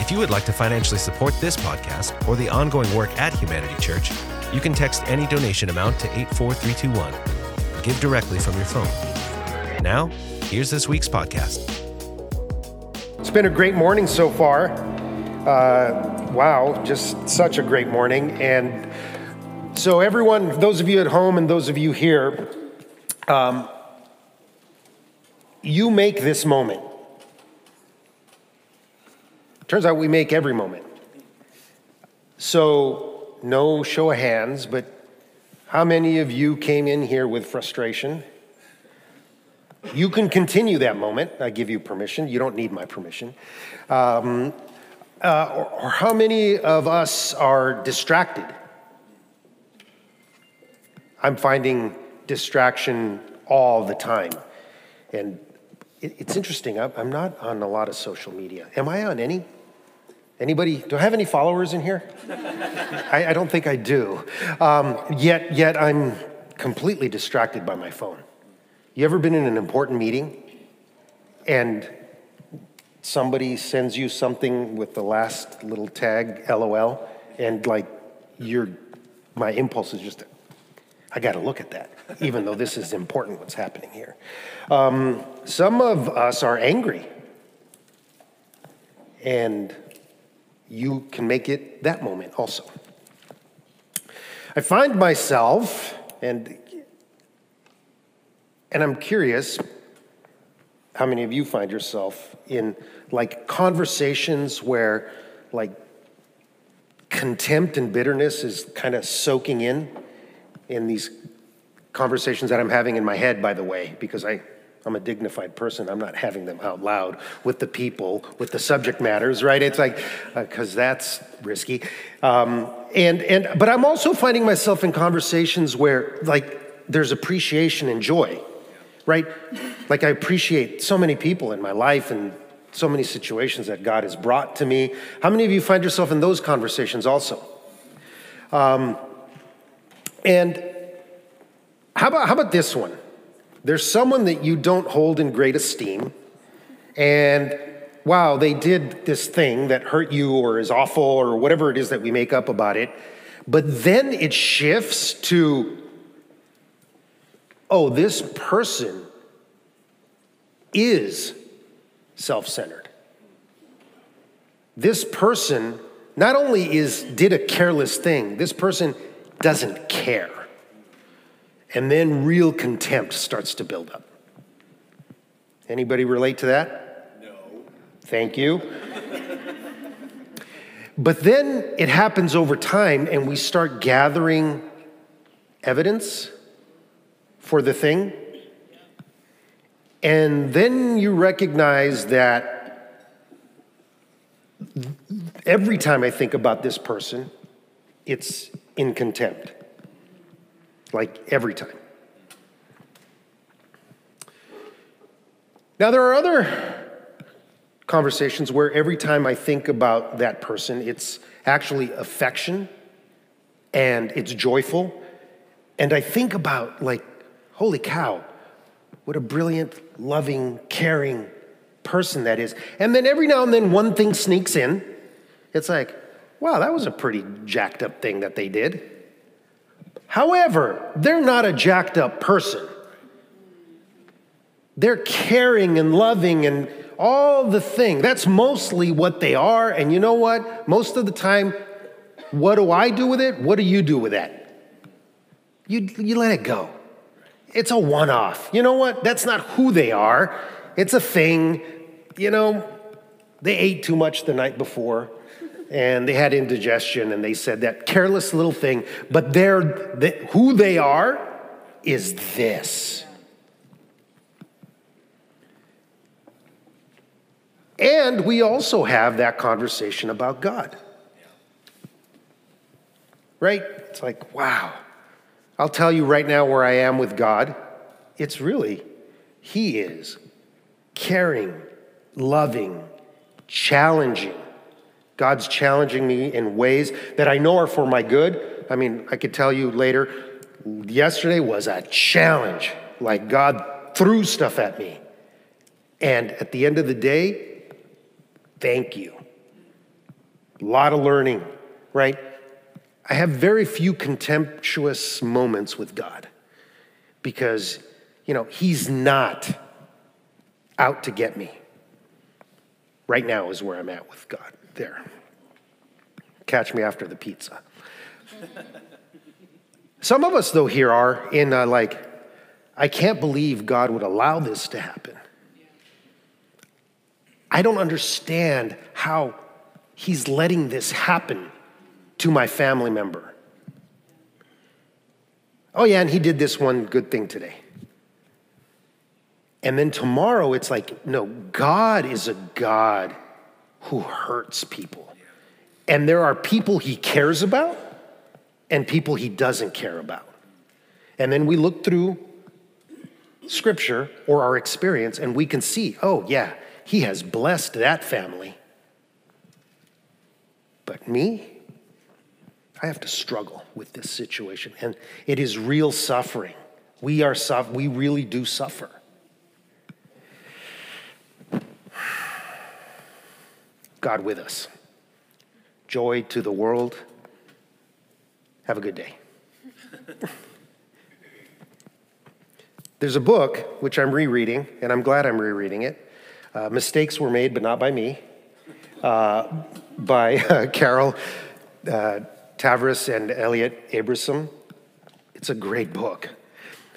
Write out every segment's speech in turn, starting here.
If you would like to financially support this podcast or the ongoing work at Humanity Church, you can text any donation amount to 84321 and give directly from your phone. Now, here's this week's podcast. It's been a great morning so far. Wow, just such a great morning. And so everyone, those of you at home and those of you here, you make this moment. It turns out we make every moment. So no show of hands, but how many of you came in here with frustration? You can continue that moment. I give you permission. You don't need my permission. Or how many of us are distracted? I'm finding distraction all the time. And it's interesting. I'm not on a lot of social media. Am I on any? Anybody? Do I have any followers in here? I don't think I do. Yet I'm completely distracted by my phone. You ever been in an important meeting and somebody sends you something with the last little tag, LOL, and my impulse is just, I gotta look at that, even though this is important what's happening here. Some of us are angry, and you can make it that moment also. I find myself, and I'm curious, how many of you find yourself in conversations where contempt and bitterness is kind of soaking in these conversations that I'm having in my head, by the way, because I'm a dignified person. I'm not having them out loud with the people, with the subject matters, right? It's because that's risky. But I'm also finding myself in conversations where there's appreciation and joy, right? I appreciate so many people in my life and so many situations that God has brought to me. How many of you find yourself in those conversations also? And how about this one? There's someone that you don't hold in great esteem, and wow, they did this thing that hurt you or is awful or whatever it is that we make up about it, but then it shifts to, oh, this person is self-centered. This person not only did a careless thing, this person doesn't care. And then real contempt starts to build up. Anybody relate to that? No. Thank you. But then it happens over time, and we start gathering evidence for the thing. And then you recognize that every time I think about this person, it's in contempt. Every time. Now, there are other conversations where every time I think about that person, it's actually affection and it's joyful. And I think about, holy cow, what a brilliant, loving, caring person that is. And then every now and then one thing sneaks in. It's wow, that was a pretty jacked up thing that they did. However, they're not a jacked up person. They're caring and loving and all the thing. That's mostly what they are. And you know what? Most of the time, what do I do with it? What do you do with that? You let it go. It's a one-off. You know what? That's not who they are. It's a thing. They ate too much the night before, and they had indigestion, and they said that careless little thing, but who they are is this. And we also have that conversation about God. Right? It's like, wow. I'll tell you right now where I am with God. It's really, He is caring, loving, challenging. God's challenging me in ways that I know are for my good. I mean, I could tell you later, yesterday was a challenge. Like, God threw stuff at me. And at the end of the day, thank you. A lot of learning, right? I have very few contemptuous moments with God because, you know, He's not out to get me. Right now is where I'm at with God. There. Catch me after the pizza. Some of us, though, here are in I can't believe God would allow this to happen. I don't understand how He's letting this happen to my family member. Oh, yeah, and he did this one good thing today. And then tomorrow, it's like, no, God is a God who hurts people. And there are people He cares about and people He doesn't care about. And then we look through Scripture or our experience and we can see, oh, yeah, He has blessed that family. But me, I have to struggle with this situation. And it is real suffering. We really do suffer. God with us. Joy to the world. Have a good day. There's a book, which I'm rereading, and I'm glad I'm rereading it. Mistakes Were Made, But Not By Me, by Carol Tavris and Elliot Abrissom. It's a great book.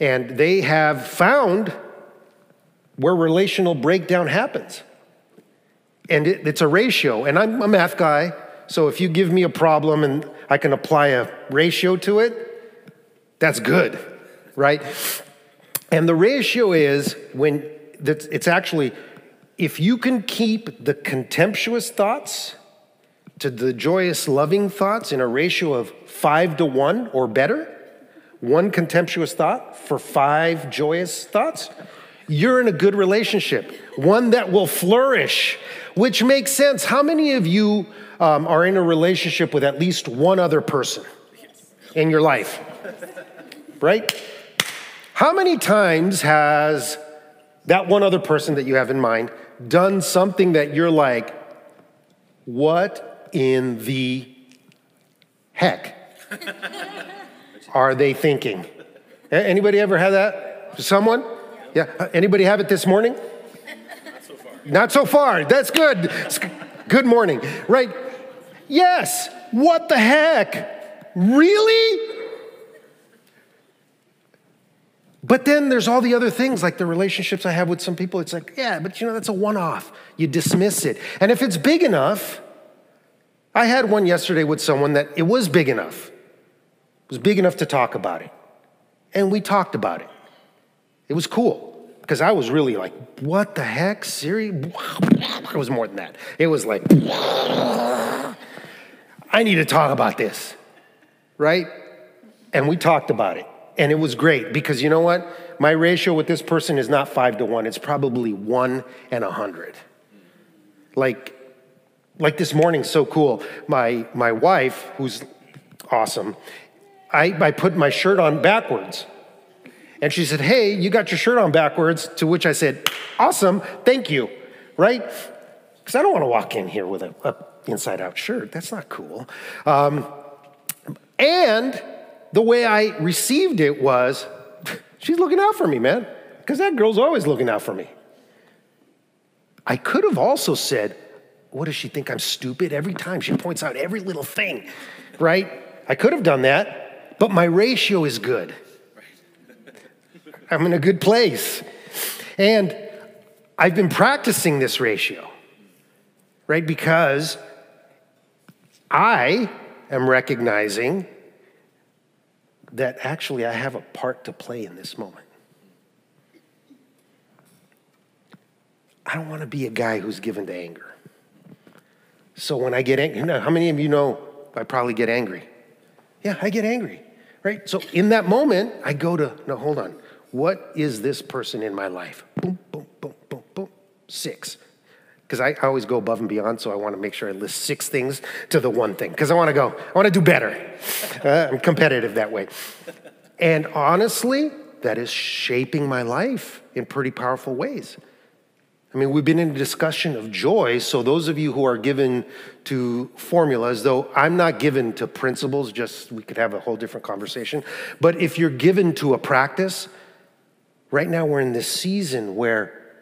And they have found where relational breakdown happens. And it's a ratio. And I'm a math guy, so if you give me a problem and I can apply a ratio to it, that's good, right? And the ratio is if you can keep the contemptuous thoughts to the joyous, loving thoughts in a ratio of 5 to 1 or better, one contemptuous thought for 5 joyous thoughts, you're in a good relationship, one that will flourish, which makes sense. How many of you are in a relationship with at least one other person in your life, right? How many times has that one other person that you have in mind done something that you're like, what in the heck are they thinking? Anybody ever had that? Someone? Yeah. Anybody have it this morning? Not so far. Not so far. That's good. Good morning. Right? Yes. What the heck? Really? But then there's all the other things, like the relationships I have with some people. It's like, yeah, but that's a one-off. You dismiss it. And if it's big enough, I had one yesterday with someone that it was big enough. It was big enough to talk about it. And we talked about it. It was cool, because I was really like, what the heck, Siri? It was more than that. It was like, I need to talk about this, right? And we talked about it, and it was great, because you know what? My ratio with this person is not 5 to 1. It's probably 1 in 100. Like this morning's so cool. My wife, who's awesome, I put my shirt on backwards. And she said, hey, you got your shirt on backwards, to which I said, awesome, thank you, right? Because I don't want to walk in here with an inside-out shirt. That's not cool. And the way I received it was, she's looking out for me, man, because that girl's always looking out for me. I could have also said, what does she think, I'm stupid? Every time she points out every little thing, right? I could have done that, but my ratio is good. I'm in a good place. And I've been practicing this ratio, right? Because I am recognizing that actually I have a part to play in this moment. I don't want to be a guy who's given to anger. So when I get angry, now, how many of you know I probably get angry? Yeah, I get angry, right? So in that moment, I go to, no, hold on. What is this person in my life? Boom, boom, boom, boom, boom, 6. Because I always go above and beyond, so I want to make sure I list 6 things to the one thing. Because I want to do better. I'm competitive that way. And honestly, that is shaping my life in pretty powerful ways. I mean, we've been in a discussion of joy, so those of you who are given to formulas, though I'm not given to principles, just we could have a whole different conversation. But if you're given to a practice, right now we're in this season where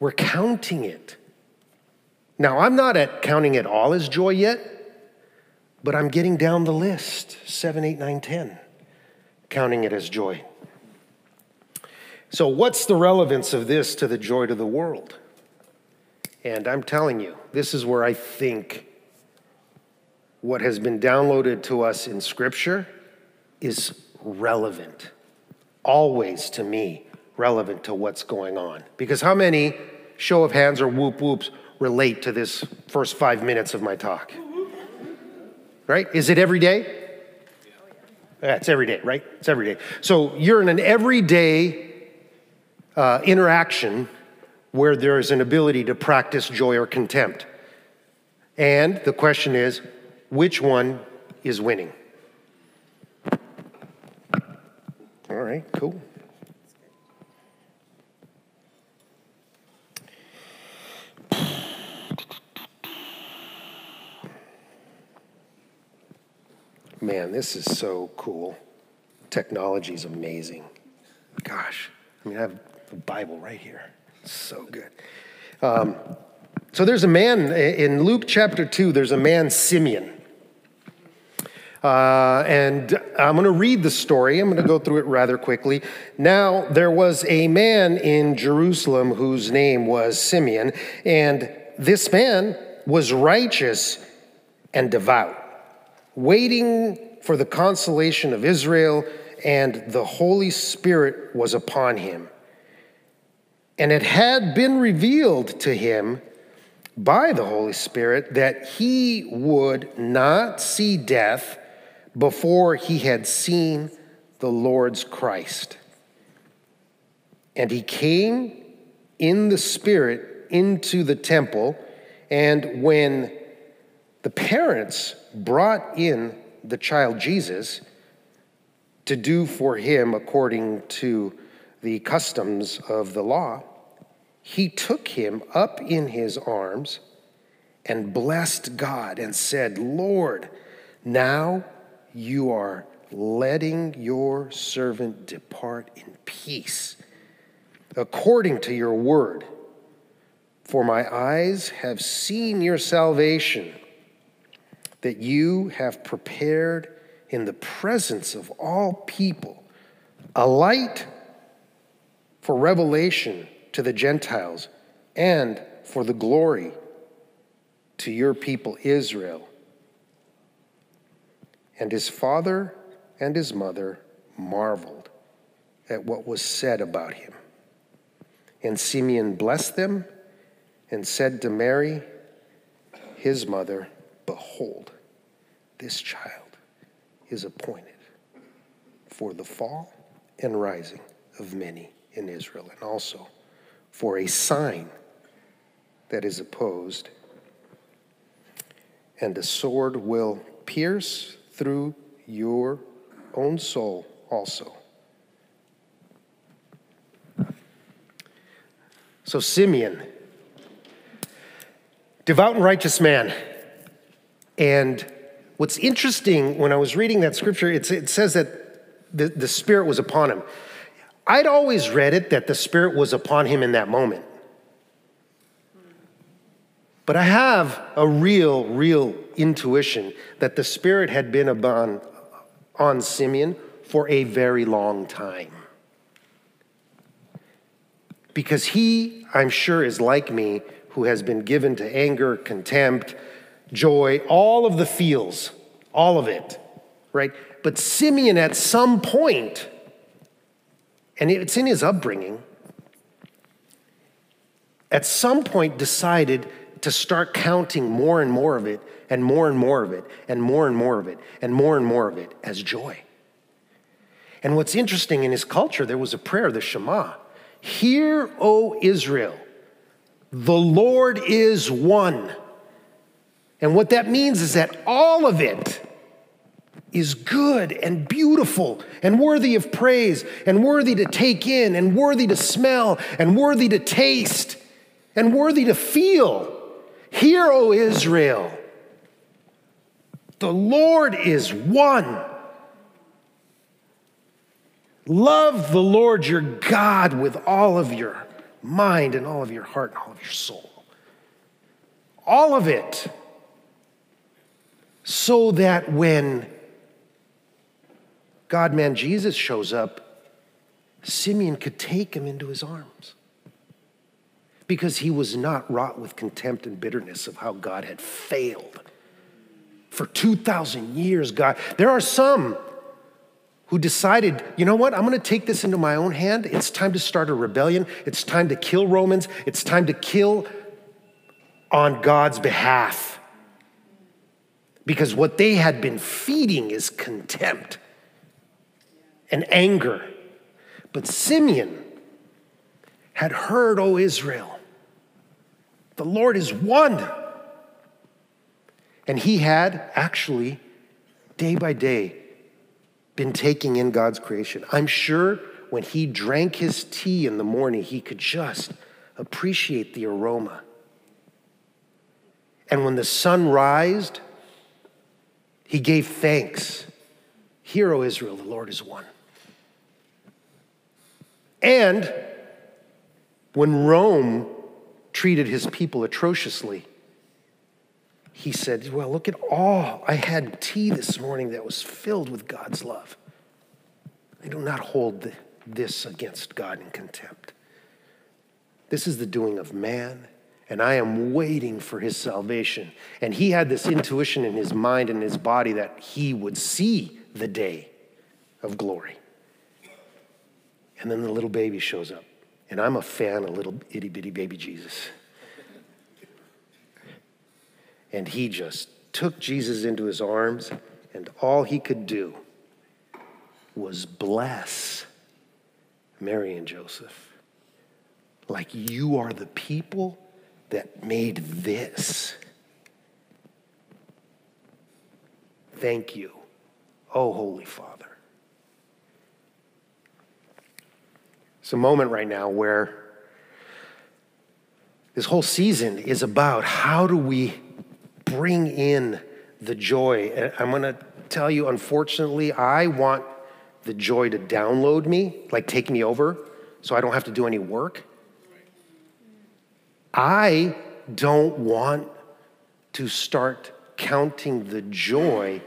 we're counting it. Now, I'm not at counting it all as joy yet, but I'm getting down the list, 7, 8, 9, 10, counting it as joy. So what's the relevance of this to the joy to the world? And I'm telling you, this is where I think what has been downloaded to us in Scripture is relevant, always to me, relevant to what's going on. Because how many show of hands or whoop whoops relate to this first 5 minutes of my talk? Right? Is it every day? Yeah, it's every day, right? It's every day. So you're in an everyday interaction where there is an ability to practice joy or contempt. And the question is, which one is winning? All right, cool. Man, this is so cool. Technology is amazing. Gosh, I mean, I have the Bible right here. It's so good. So there's a man in Luke chapter 2, there's a man, Simeon. And I'm going to read the story. I'm going to go through it rather quickly. Now, there was a man in Jerusalem whose name was Simeon, and this man was righteous and devout, waiting for the consolation of Israel, and the Holy Spirit was upon him. And it had been revealed to him by the Holy Spirit that he would not see death before he had seen the Lord's Christ. And he came in the Spirit into the temple, and when the parents brought in the child Jesus to do for him according to the customs of the law, he took him up in his arms and blessed God and said, "Lord, now you are letting your servant depart in peace, according to your word. For my eyes have seen your salvation, that you have prepared in the presence of all people, a light for revelation to the Gentiles and for the glory to your people Israel." And his father and his mother marveled at what was said about him. And Simeon blessed them and said to Mary, his mother, "Behold, this child is appointed for the fall and rising of many in Israel, and also for a sign that is opposed, and a sword will pierce through your own soul also." So Simeon, devout and righteous man. And what's interesting, when I was reading that scripture, it says that the Spirit was upon him. I'd always read it that the Spirit was upon him in that moment. But I have a real intuition that the Spirit had been on Simeon for a very long time. Because he, I'm sure, is like me, who has been given to anger, contempt, joy, all of the feels, all of it, right? But Simeon at some point, and it's in his upbringing, at some point decided to start counting more and more of it, and more and more of it, and more and more of it, and more and more of it as joy. And what's interesting, in his culture, there was a prayer, the Shema. Hear, O Israel, the Lord is one. And what that means is that all of it is good and beautiful and worthy of praise and worthy to take in and worthy to smell and worthy to taste and worthy to feel. Hear, O Israel, the Lord is one. Love the Lord your God with all of your mind and all of your heart and all of your soul. All of it. So that when God-man Jesus shows up, Simeon could take him into his arms. Because he was not wrought with contempt and bitterness of how God had failed. For 2,000 years, God. There are some who decided, you know what? I'm going to take this into my own hand. It's time to start a rebellion. It's time to kill Romans. It's time to kill on God's behalf. Because what they had been feeding is contempt and anger. But Simeon had heard, O Israel, the Lord is one. And he had actually, day by day, been taking in God's creation. I'm sure when he drank his tea in the morning, he could just appreciate the aroma. And when the sun rised, he gave thanks. Hear, O Israel, the Lord is one. And when Rome treated his people atrociously, he said, well, look at all. I had tea this morning that was filled with God's love. I do not hold this against God in contempt. This is the doing of man. And I am waiting for his salvation. And he had this intuition in his mind and his body that he would see the day of glory. And then the little baby shows up. And I'm a fan of little itty bitty baby Jesus. And he just took Jesus into his arms, and all he could do was bless Mary and Joseph. Like, you are the people that made this. Thank you, oh Holy Father. It's a moment right now where this whole season is about how do we bring in the joy. And I'm gonna tell you, unfortunately, I want the joy to download me, like take me over, so I don't have to do any work. I don't want to start counting the joy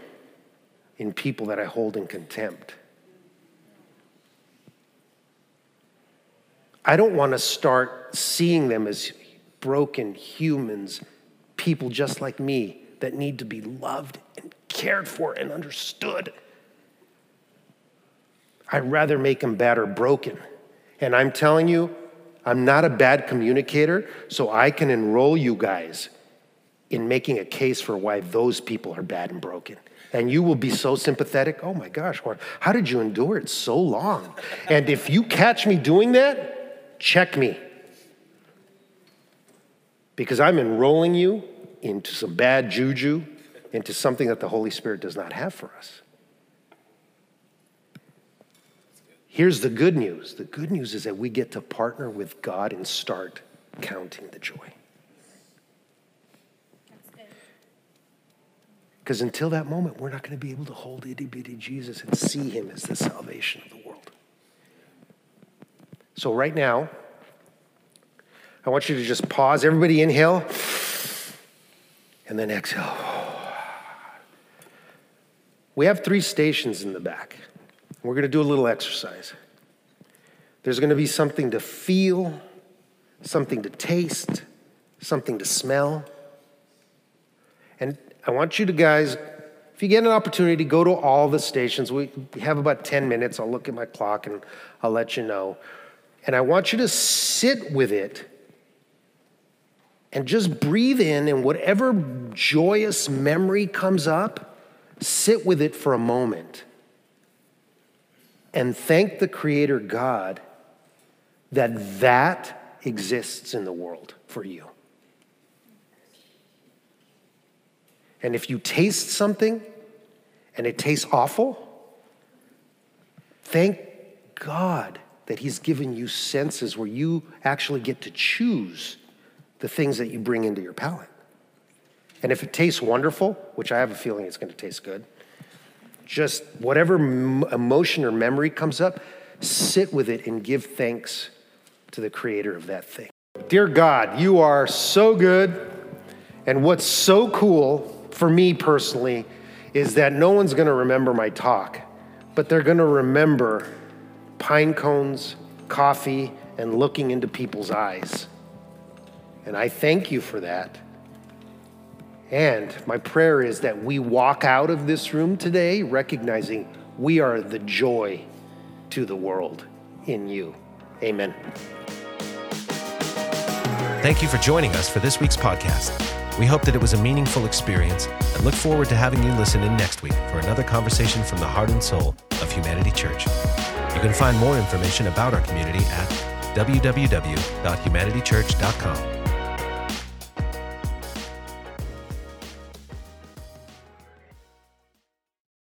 in people that I hold in contempt. I don't want to start seeing them as broken humans, people just like me that need to be loved and cared for and understood. I'd rather make them bad or broken. And I'm telling you, I'm not a bad communicator, so I can enroll you guys in making a case for why those people are bad and broken. And you will be so sympathetic. Oh my gosh, how did you endure it so long? And if you catch me doing that, check me. Because I'm enrolling you into some bad juju, into something that the Holy Spirit does not have for us. Here's the good news. The good news is that we get to partner with God and start counting the joy. Because until that moment, we're not going to be able to hold itty-bitty Jesus and see him as the salvation of the world. So right now, I want you to just pause. Everybody inhale. And then exhale. We have 3 stations in the back. We're going to do a little exercise. There's going to be something to feel, something to taste, something to smell. And I want you to guys, if you get an opportunity, go to all the stations. We have about 10 minutes. I'll look at my clock and I'll let you know. And I want you to sit with it and just breathe in, and whatever joyous memory comes up, sit with it for a moment and thank the Creator God that exists in the world for you. And if you taste something and it tastes awful, thank God that He's given you senses where you actually get to choose the things that you bring into your palate. And if it tastes wonderful, which I have a feeling it's going to taste good, just whatever emotion or memory comes up, sit with it and give thanks to the Creator of that thing. Dear God, you are so good. And what's so cool for me personally is that no one's going to remember my talk, but they're going to remember pine cones, coffee, and looking into people's eyes. And I thank you for that. And my prayer is that we walk out of this room today recognizing we are the joy to the world in you. Amen. Thank you for joining us for this week's podcast. We hope that it was a meaningful experience and look forward to having you listen in next week for another conversation from the heart and soul of Humanity Church. You can find more information about our community at www.humanitychurch.com.